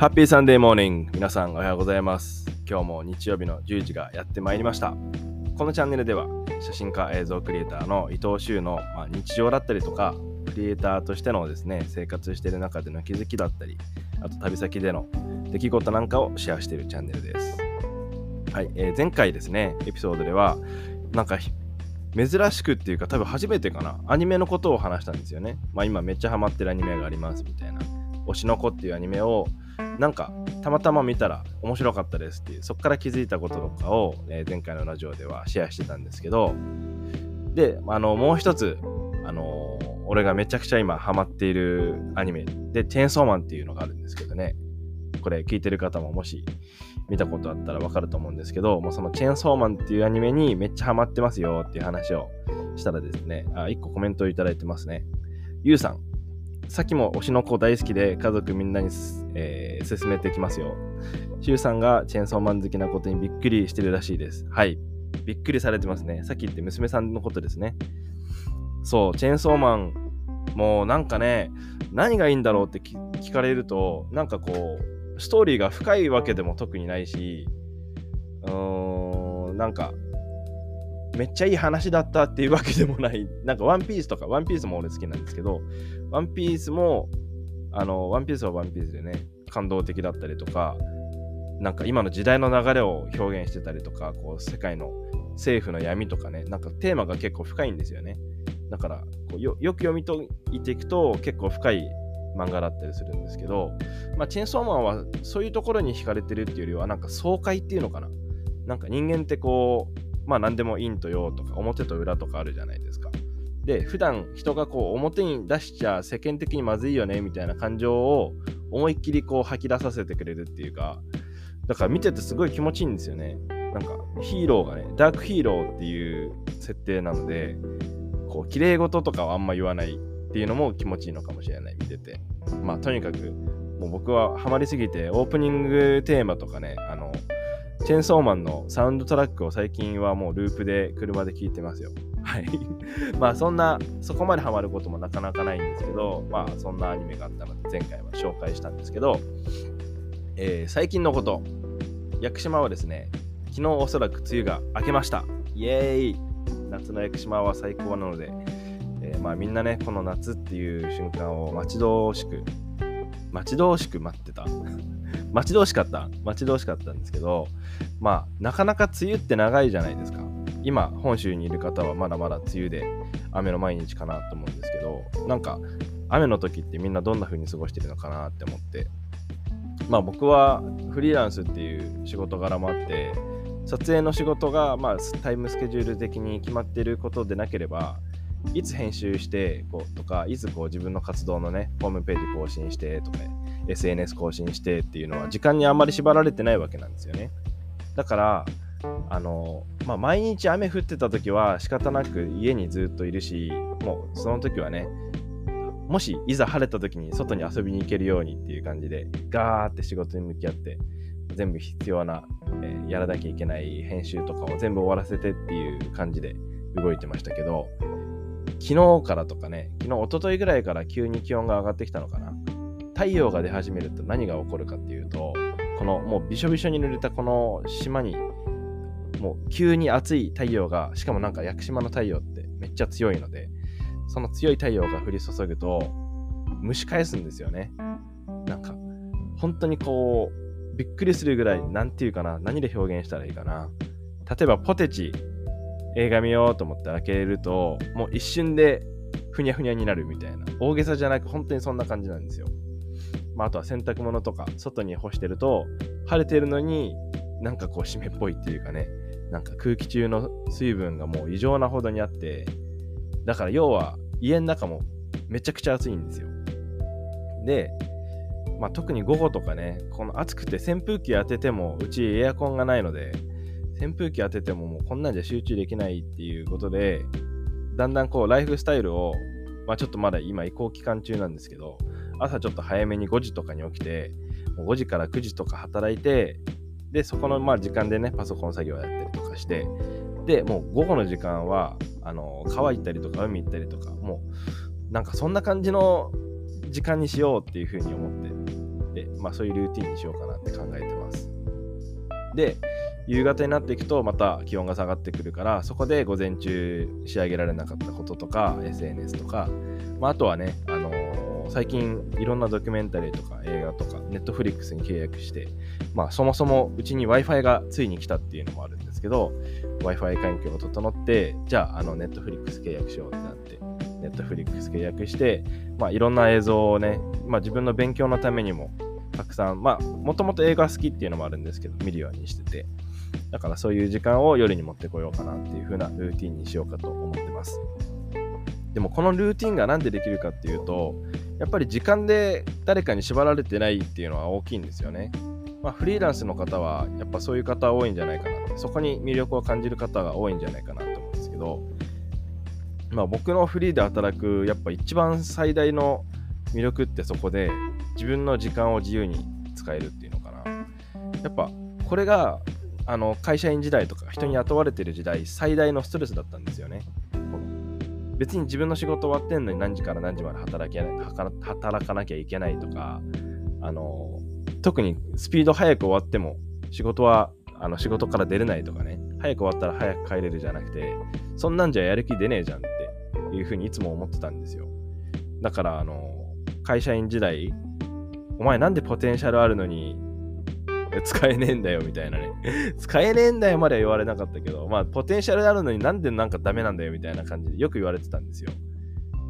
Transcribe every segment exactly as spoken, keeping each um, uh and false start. ハッピーサンデーモーニング、皆さんおはようございます。今日も日曜日のじゅうじがやってまいりました。このチャンネルでは写真家映像クリエイターの伊藤周の、まあ、日常だったりとかクリエイターとしてのですね、生活している中での気づきだったり、あと旅先での出来事なんかをシェアしているチャンネルです。はい、えー、前回ですねエピソードではなんか珍しくっていうか多分初めてかな、アニメのことを話したんですよね。まあ今めっちゃハマってるアニメがありますみたいな、推しの子っていうアニメをなんかたまたま見たら面白かったですっていう、そこから気づいたこととかを、えー、前回のラジオではシェアしてたんですけど、であのもう一つあの俺がめちゃくちゃ今ハマっているアニメでチェーンソーマンっていうのがあるんですけどね、これ聞いてる方ももし見たことあったらわかると思うんですけど、もうそのチェーンソーマンっていうアニメにめっちゃハマってますよっていう話をしたらですね、あいっこコメントをいただいてますね。ゆうさん、さっきも推しの子大好きで家族みんなに、えー、勧めてきますよ。シュウさんがチェーンソーマン好きなことにびっくりしてるらしいです。はい、びっくりされてますね。さっき言って娘さんのことですね。そう、チェーンソーマンもうなんかね、何がいいんだろうって聞かれると、なんかこうストーリーが深いわけでも特にないし、うーんなんかめっちゃいい話だったっていうわけでもない。なんかワンピースとか、ワンピースも俺好きなんですけど、ワンピースもあのワンピースはワンピースでね、感動的だったりとか、なんか今の時代の流れを表現してたりとか、こう世界の政府の闇とかね、なんかテーマが結構深いんですよね。だからこう よ, よく読み解いていくと結構深い漫画だったりするんですけど、まあ、チェーンソーマンはそういうところに惹かれてるっていうよりは、なんか爽快っていうのかな、なんか人間ってこうまあ何でも陰と陽とか表と裏とかあるじゃないですか。で普段人がこう表に出しちゃ世間的にまずいよねみたいな感情を思いっきりこう吐き出させてくれるっていうか、だから見ててすごい気持ちいいんですよね。なんかヒーローがね、ダークヒーローっていう設定なので、こう綺麗事とかはあんま言わないっていうのも気持ちいいのかもしれない、見てて。まあとにかくもう僕はハマりすぎて、オープニングテーマとかね、あのチェーンソーマンのサウンドトラックを最近はもうループで車で聴いてますよ。はいまあそんな、そこまでハマることもなかなかないんですけど、まあそんなアニメがあったので前回は紹介したんですけど、えー、最近のこと、屋久島はですね、昨日おそらく梅雨が明けました。イエーイ。夏の屋久島は最高なので、えー、まあみんなね、この夏っていう瞬間を待ち遠しく待ち遠しく待ってた待ち遠しかった待ち遠しかったんですけど、まあなかなか梅雨って長いじゃないですか。今本州にいる方はまだまだ梅雨で雨の毎日かなと思うんですけど、なんか雨の時ってみんなどんな風に過ごしてるのかなって思って、まあ僕はフリーランスっていう仕事柄もあって、撮影の仕事がまあタイムスケジュール的に決まってることでなければ、いつ編集してこうとか、いつこう自分の活動のね、ホームページ更新してとか、ね、エスエヌエス 更新してっていうのは時間にあんまり縛られてないわけなんですよね。だからあの、まあ、毎日雨降ってた時は仕方なく家にずっといるし、もうその時はね、もしいざ晴れた時に外に遊びに行けるようにっていう感じでガーって仕事に向き合って、全部必要な、えー、やらなきゃいけない編集とかを全部終わらせてっていう感じで動いてましたけど、昨日からとかね、昨日一昨日ぐらいから急に気温が上がってきたのかな。太陽が出始めると何が起こるかっていうと、このもうびしょびしょに濡れたこの島に、もう急に暑い太陽が、しかもなんか屋久島の太陽ってめっちゃ強いので、その強い太陽が降り注ぐと蒸し返すんですよね。なんか本当にこうびっくりするぐらい、なんていうかな、何で表現したらいいかな。例えばポテチ、映画見ようと思って開けるともう一瞬でふにゃふにゃになるみたいな、大げさじゃなく本当にそんな感じなんですよ。まあ、あとは洗濯物とか外に干してると、晴れてるのになんかこう湿っぽいっていうかね、なんか空気中の水分がもう異常なほどにあって、だから要は家の中もめちゃくちゃ暑いんですよ。で、まあ、特に午後とかね、この暑くて扇風機当てても、うちエアコンがないので扇風機当ててももうこんなんじゃ集中できないっていうことで、だんだんこうライフスタイルを、まあちょっとまだ今移行期間中なんですけど、朝ちょっと早めにごじとかに起きて、もうごじからくじとか働いて、でそこのまあ時間でね、パソコン作業やったりとかして、でもう午後の時間はあの川行ったりとか海行ったりとか、もうなんかそんな感じの時間にしようっていう風に思って、でまあ、そういうルーティンにしようかなって考えてます。で、夕方になっていくとまた気温が下がってくるから、そこで午前中仕上げられなかったこととか エスエヌエス とか、まあ、あとはね、あのー、最近いろんなドキュメンタリーとか映画とか Netflix に契約して、まあ、そもそもうちに Wi-Fi がついに来たっていうのもあるんですけど、 Wi-Fi 環境が整って、じゃあ、あの Netflix 契約しようってなって Netflix 契約して、まあ、いろんな映像をね、まあ、自分の勉強のためにもたくさん、まあ、もともと映画好きっていうのもあるんですけど見るようにしてて、だからそういう時間を夜に持ってこようかなっていう風なルーティンにしようかと思ってます。でもこのルーティンがなんでできるかっていうと、やっぱり時間で誰かに縛られてないっていうのは大きいんですよね。まあ、フリーランスの方はやっぱそういう方多いんじゃないかなって、そこに魅力を感じる方が多いんじゃないかなと思うんですけど、まあ、僕のフリーで働くやっぱ一番最大の魅力ってそこで自分の時間を自由に使えるっていうのかな。やっぱこれがあの会社員時代とか人に雇われてる時代最大のストレスだったんですよね。別に自分の仕事終わってんのに何時から何時まで働けない、働かなきゃいけないとか、あの特にスピード早く終わっても仕事はあの仕事から出れないとかね、早く終わったら早く帰れるじゃなくて、そんなんじゃやる気出ねえじゃんっていうふうにいつも思ってたんですよ。だからあの会社員時代、お前なんでポテンシャルあるのに使えねえんだよみたいなね使えねえんだよまでは言われなかったけど、まあポテンシャルあるのになんでなんかダメなんだよみたいな感じでよく言われてたんですよ。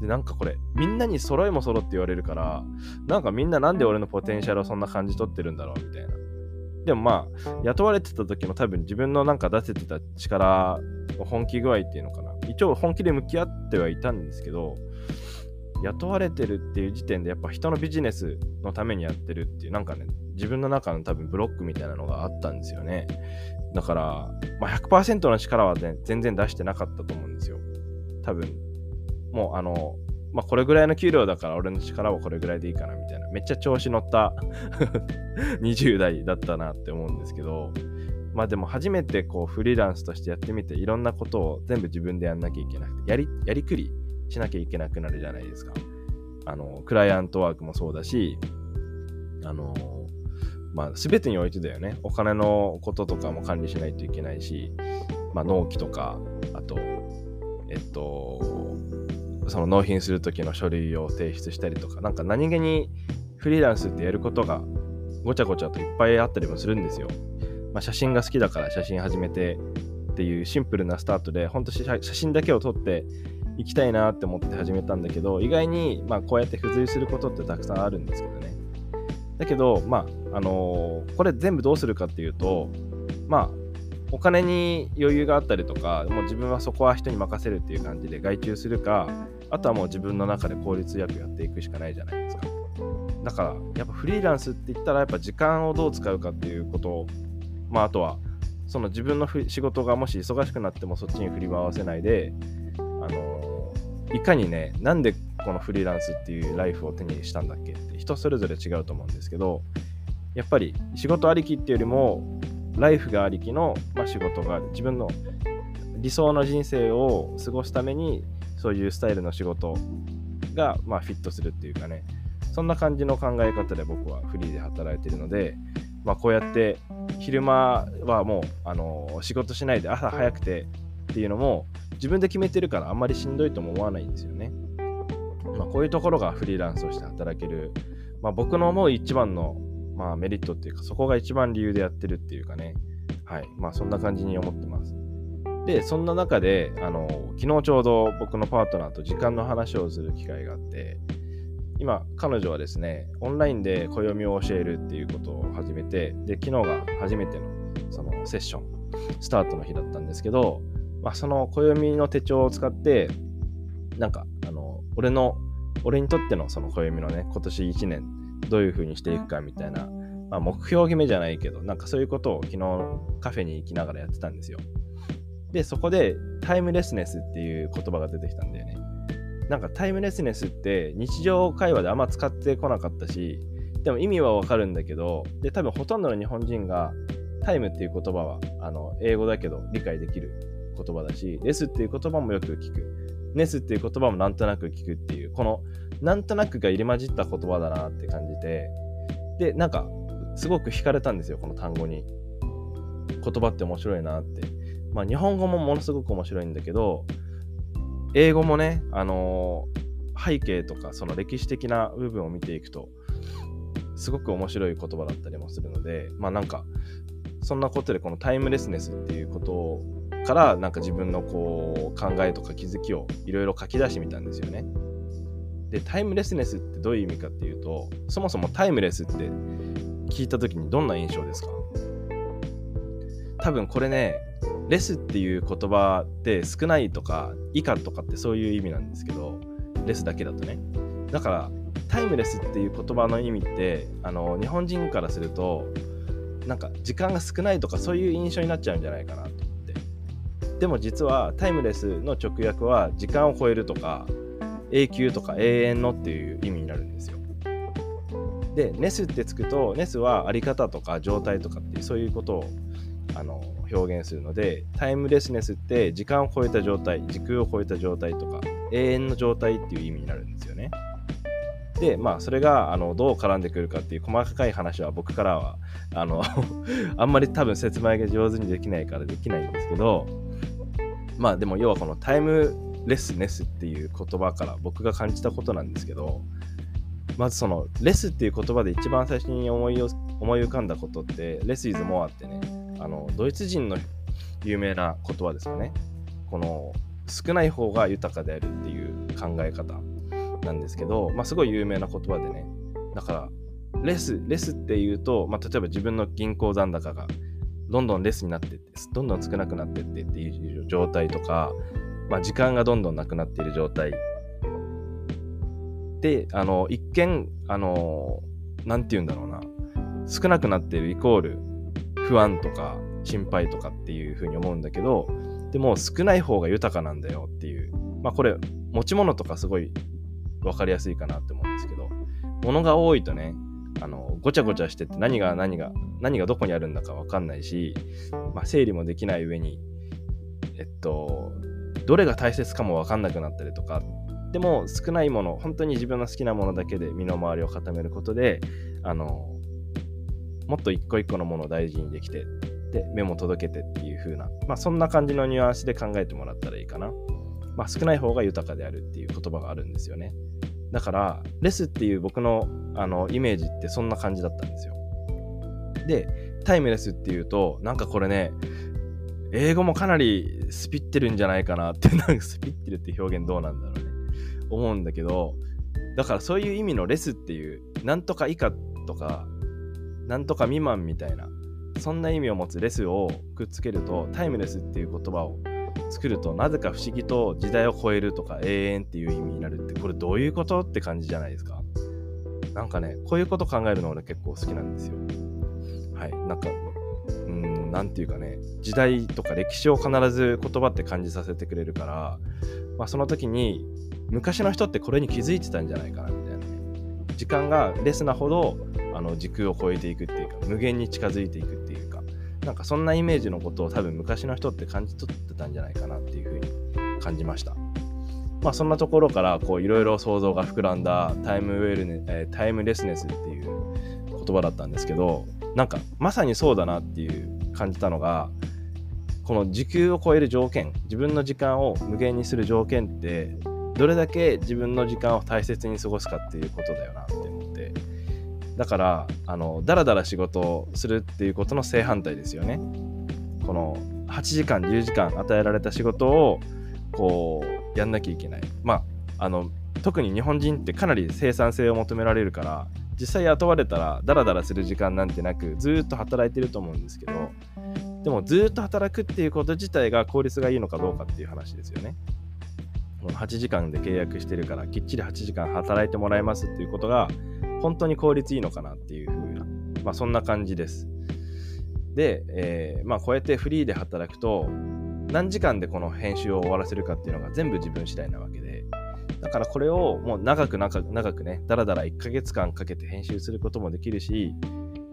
で、なんかこれみんなに揃いも揃って言われるから、なんかみんななんで俺のポテンシャルをそんな感じ取ってるんだろうみたいな。でもまあ雇われてた時も多分自分のなんか出せてた力の本気具合っていうのかな、一応本気で向き合ってはいたんですけど、雇われてるっていう時点でやっぱ人のビジネスのためにやってるっていう、なんかね、自分の中の多分ブロックみたいなのがあったんですよね。だから、まあ、ひゃくパーセント の力は、ね、全然出してなかったと思うんですよ。多分もうあの、まあ、これぐらいの給料だから俺の力はこれぐらいでいいかなみたいな、めっちゃ調子乗ったにじゅう代だったなって思うんですけど、まあでも初めてこうフリーランスとしてやってみて、いろんなことを全部自分でやんなきゃいけなくて、やり、やりくりしなきゃいけなくなるじゃないですか。あのクライアントワークもそうだし、あのまあ全てにおいてだよね。お金のこととかも管理しないといけないし、まあ、納期とか、あとえっとその納品する時の書類を提出したりとか、なんか何気にフリーランスってやることがごちゃごちゃといっぱいあったりもするんですよ。まあ、写真が好きだから写真始めてっていうシンプルなスタートで、本当写真だけを撮って行きたいなって思って始めたんだけど、意外にまあこうやって付随することってたくさんあるんですけどね。だけどまああのー、これ全部どうするかっていうと、まあお金に余裕があったりとか、もう自分はそこは人に任せるっていう感じで外注するか、あとはもう自分の中で効率よくやっていくしかないじゃないですか。だからやっぱフリーランスって言ったらやっぱ時間をどう使うかっていうことを、まああとはその自分の仕事がもし忙しくなってもそっちに振り回せないで、あのいかにね、なんでこのフリーランスっていうライフを手にしたんだっけって人それぞれ違うと思うんですけど、やっぱり仕事ありきっていうよりもライフがありきの、まあ、仕事がある、自分の理想の人生を過ごすためにそういうスタイルの仕事が、まあ、フィットするっていうかね、そんな感じの考え方で僕はフリーで働いているので、まあ、こうやって昼間はもうあの仕事しないで朝早くてっていうのも自分で決めてるから、あんまりしんどいとも思わないんですよね。まあ、こういうところがフリーランスとして働ける、まあ、僕の思う一番の、まあ、メリットっていうか、そこが一番理由でやってるっていうかね、はい、まあそんな感じに思ってます。で、そんな中であの昨日ちょうど僕のパートナーと時間の話をする機会があって、今彼女はですね、オンラインで暦を教えるっていうことを始めて、で昨日が初めてのそのセッションスタートの日だったんですけど、まあ、その暦の手帳を使って、なんか、あの、俺の、俺にとってのその暦のね、今年いちねん、どういう風にしていくかみたいな、まあ、目標決めじゃないけど、なんかそういうことを昨日カフェに行きながらやってたんですよ。で、そこでタイムレスネスっていう言葉が出てきたんだよね。なんかタイムレスネスって日常会話であんま使ってこなかったし、でも意味はわかるんだけど、で、多分ほとんどの日本人がタイムっていう言葉は、あの、英語だけど理解できる言葉だし、レスっていう言葉もよく聞く、ネスっていう言葉もなんとなく聞くっていう、このなんとなくが入り混じった言葉だなって感じて、でなんかすごく惹かれたんですよ、この単語に。言葉って面白いなって。まあ日本語もものすごく面白いんだけど、英語もね、あのー、背景とかその歴史的な部分を見ていくとすごく面白い言葉だったりもするので、まあなんかそんなことでこのタイムレスネスっていうことからなんか自分のこう考えとか気づきをいろいろ書き出してみたんですよね。でタイムレスネスってどういう意味かっていうと、そもそもタイムレスって聞いた時にどんな印象ですか？多分これね、レスっていう言葉って少ないとか以下とかってそういう意味なんですけど、レスだけだとね。だからタイムレスっていう言葉の意味ってあの日本人からするとなんか時間が少ないとかそういう印象になっちゃうんじゃないかなと思って。でも実はタイムレスの直訳は時間を超えるとか永久とか永遠のっていう意味になるんですよ。でネスってつくと、ネスはあり方とか状態とかっていうそういうことをあの表現するので、タイムレスネスって時間を超えた状態、時空を超えた状態とか永遠の状態っていう意味になるんですよね。でまあそれがあのどう絡んでくるかっていう細かい話は僕からはあのあんまり多分説明が上手にできないからできないんですけど、まあでも要はこのタイムレスネスっていう言葉から僕が感じたことなんですけど、まずそのレスっていう言葉で一番最初に思い、思い浮かんだことってレスイズモアってね、あのドイツ人の有名な言葉ですよね。この少ない方が豊かであるっていう考え方なんですけど、まあ、すごい有名な言葉でね。だからレスレスっていうと、まあ、例えば自分の銀行残高がどんどんレスになってって、どんどん少なくなってってっていう状態とか、まあ、時間がどんどんなくなっている状態で、あの一見あのなんていうんだろうな、少なくなっているイコール不安とか心配とかっていう風に思うんだけど、でも少ない方が豊かなんだよっていう、まあこれ持ち物とかすごい分かりやすいかなって思うんですけど、物が多いとね、あのごちゃごちゃしてて何が何が何がどこにあるんだか分かんないし、まあ、整理もできない上にえっとどれが大切かも分かんなくなったりとか。でも少ないもの、本当に自分の好きなものだけで身の回りを固めることで、あのもっと一個一個のものを大事にできて、で目も届けてっていう風な、まあそんな感じのニュアンスで考えてもらったらいいかな。まあ少ない方が豊かであるっていう言葉があるんですよね。だからレスっていう僕のあのイメージってそんな感じだったんですよ。でタイムレスっていうと、なんかこれね、英語もかなりスピってるんじゃないかなって、なんかスピってるって表現どうなんだろうね、思うんだけど、だからそういう意味のレスっていう、なんとか以下とかなんとか未満みたいな、そんな意味を持つレスをくっつけると、タイムレスっていう言葉を作ると、なぜか不思議と時代を超えるとか永遠っていう意味になるって、これどういうことって感じじゃないですか。なんかね、こういうこと考えるの俺結構好きなんですよ。はい、なんかうーんなんていうかね、時代とか歴史を必ず言葉って感じさせてくれるから、まあ、その時に昔の人ってこれに気づいてたんじゃないかなみたいなね。時間がレスなほどあの時空を超えていくっていうか、無限に近づいていくっていうか、なんかそんなイメージのことを多分昔の人って感じ取ってたんじゃないかなっていうふうに感じました。まあそんなところからこういろいろ想像が膨らんだタイムウェルネ、えー、タイムレスネスっていう言葉だったんですけど、なんかまさにそうだなっていう感じたのが、この時空を超える条件、自分の時間を無限にする条件って、どれだけ自分の時間を大切に過ごすかっていうことだよなって思って、だからあのだらだら仕事をするっていうことの正反対ですよね。このはちじかんじゅうじかん与えられた仕事をこうやんなきゃいけない。まああの特に日本人ってかなり生産性を求められるから、実際雇われたらだらだらする時間なんてなくずーっと働いてると思うんですけど、でもずーっと働くっていうこと自体が効率がいいのかどうかっていう話ですよね。はちじかんで契約してるからきっちりはちじかん働いてもらいますっていうことが本当に効率いいのかなっていう風な、まあそんな感じです。で、えー、まあこうやってフリーで働くと何時間でこの編集を終わらせるかっていうのが全部自分次第なわけで、だからこれをもう長く長く長くね、だらだらいっかげつかんかけて編集することもできるし、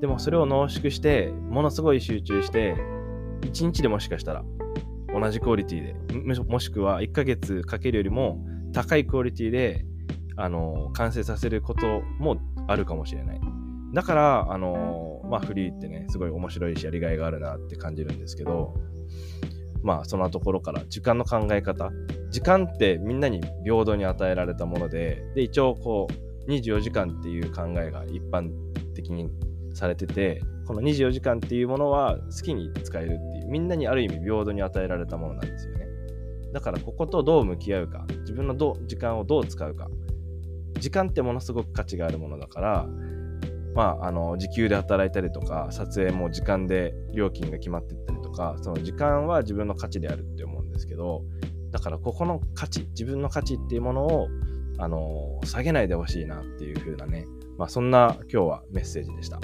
でもそれを濃縮してものすごい集中していちにちでもしかしたら同じクオリティで、もしくはいっかげつかけるよりも高いクオリティであの完成させることもあるかもしれない。だから、あのーまあ、フリーってねすごい面白いしやりがいがあるなって感じるんですけど、まあそのところから時間の考え方、時間ってみんなに平等に与えられたもので、で一応こうにじゅうよじかんっていう考えが一般的にされてて、このにじゅうよじかんっていうものは好きに使えるっていう、みんなにある意味平等に与えられたものなんですよね。だからこことどう向き合うか、自分のどう時間をどう使うか、時間ってものすごく価値があるものだから、まああの時給で働いたりとか、撮影も時間で料金が決まってったりとか、その時間は自分の価値であるって思うんですけど、だからここの価値、自分の価値っていうものをあの下げないでほしいなっていう風なね、まあそんな今日はメッセージでした。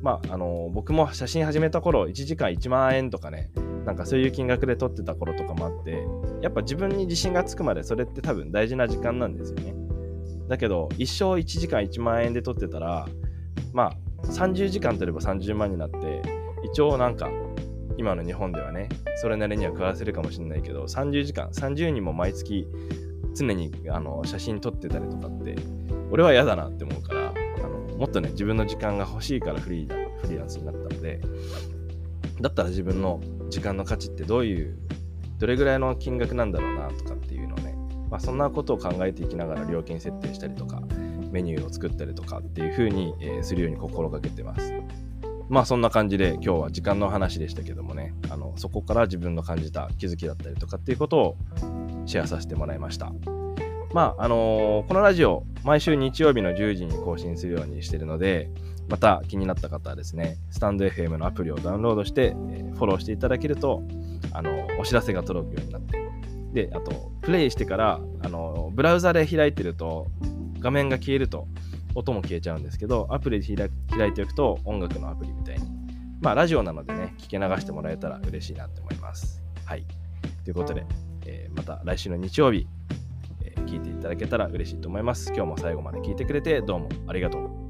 まああの僕も写真始めた頃いちじかんいちまんえんとかね、なんかそういう金額で撮ってた頃とかもあって、やっぱ自分に自信がつくまでそれって多分大事な時間なんですよね。だけど一生いちじかんいちまんえんで撮ってたら、まあさんじゅうじかん撮ればさんじゅうまんになって、一応なんか今の日本ではねそれなりには食わせるかもしれないけど、さんじゅうじかんさんじゅうにんも毎月常にあの写真撮ってたりとかって俺は嫌だなって思うから、あのもっとね自分の時間が欲しいからフリーだフリーランスになったので、だったら自分の時間の価値ってどういうどれぐらいの金額なんだろうなとかっていうのをね、まあ、そんなことを考えていきながら料金設定したりとかメニューを作ったりとかっていう風にするように心がけてます。まあそんな感じで今日は時間の話でしたけどもね、あのそこから自分の感じた気づきだったりとかっていうことをシェアさせてもらいました。まああのー、このラジオ毎週日曜日のじゅうじに更新するようにしているので、また気になった方はですねスタンド エフエム のアプリをダウンロードして、えー、フォローしていただけるとあのお知らせが届くようになって、であとプレイしてからあのブラウザで開いてると画面が消えると音も消えちゃうんですけど、アプリで 開, 開いておくと音楽のアプリみたいに、まあラジオなのでね聞き流してもらえたら嬉しいなって思います。はいということで、えー、また来週の日曜日、えー、聞いていただけたら嬉しいと思います。今日も最後まで聞いてくれてどうもありがとう。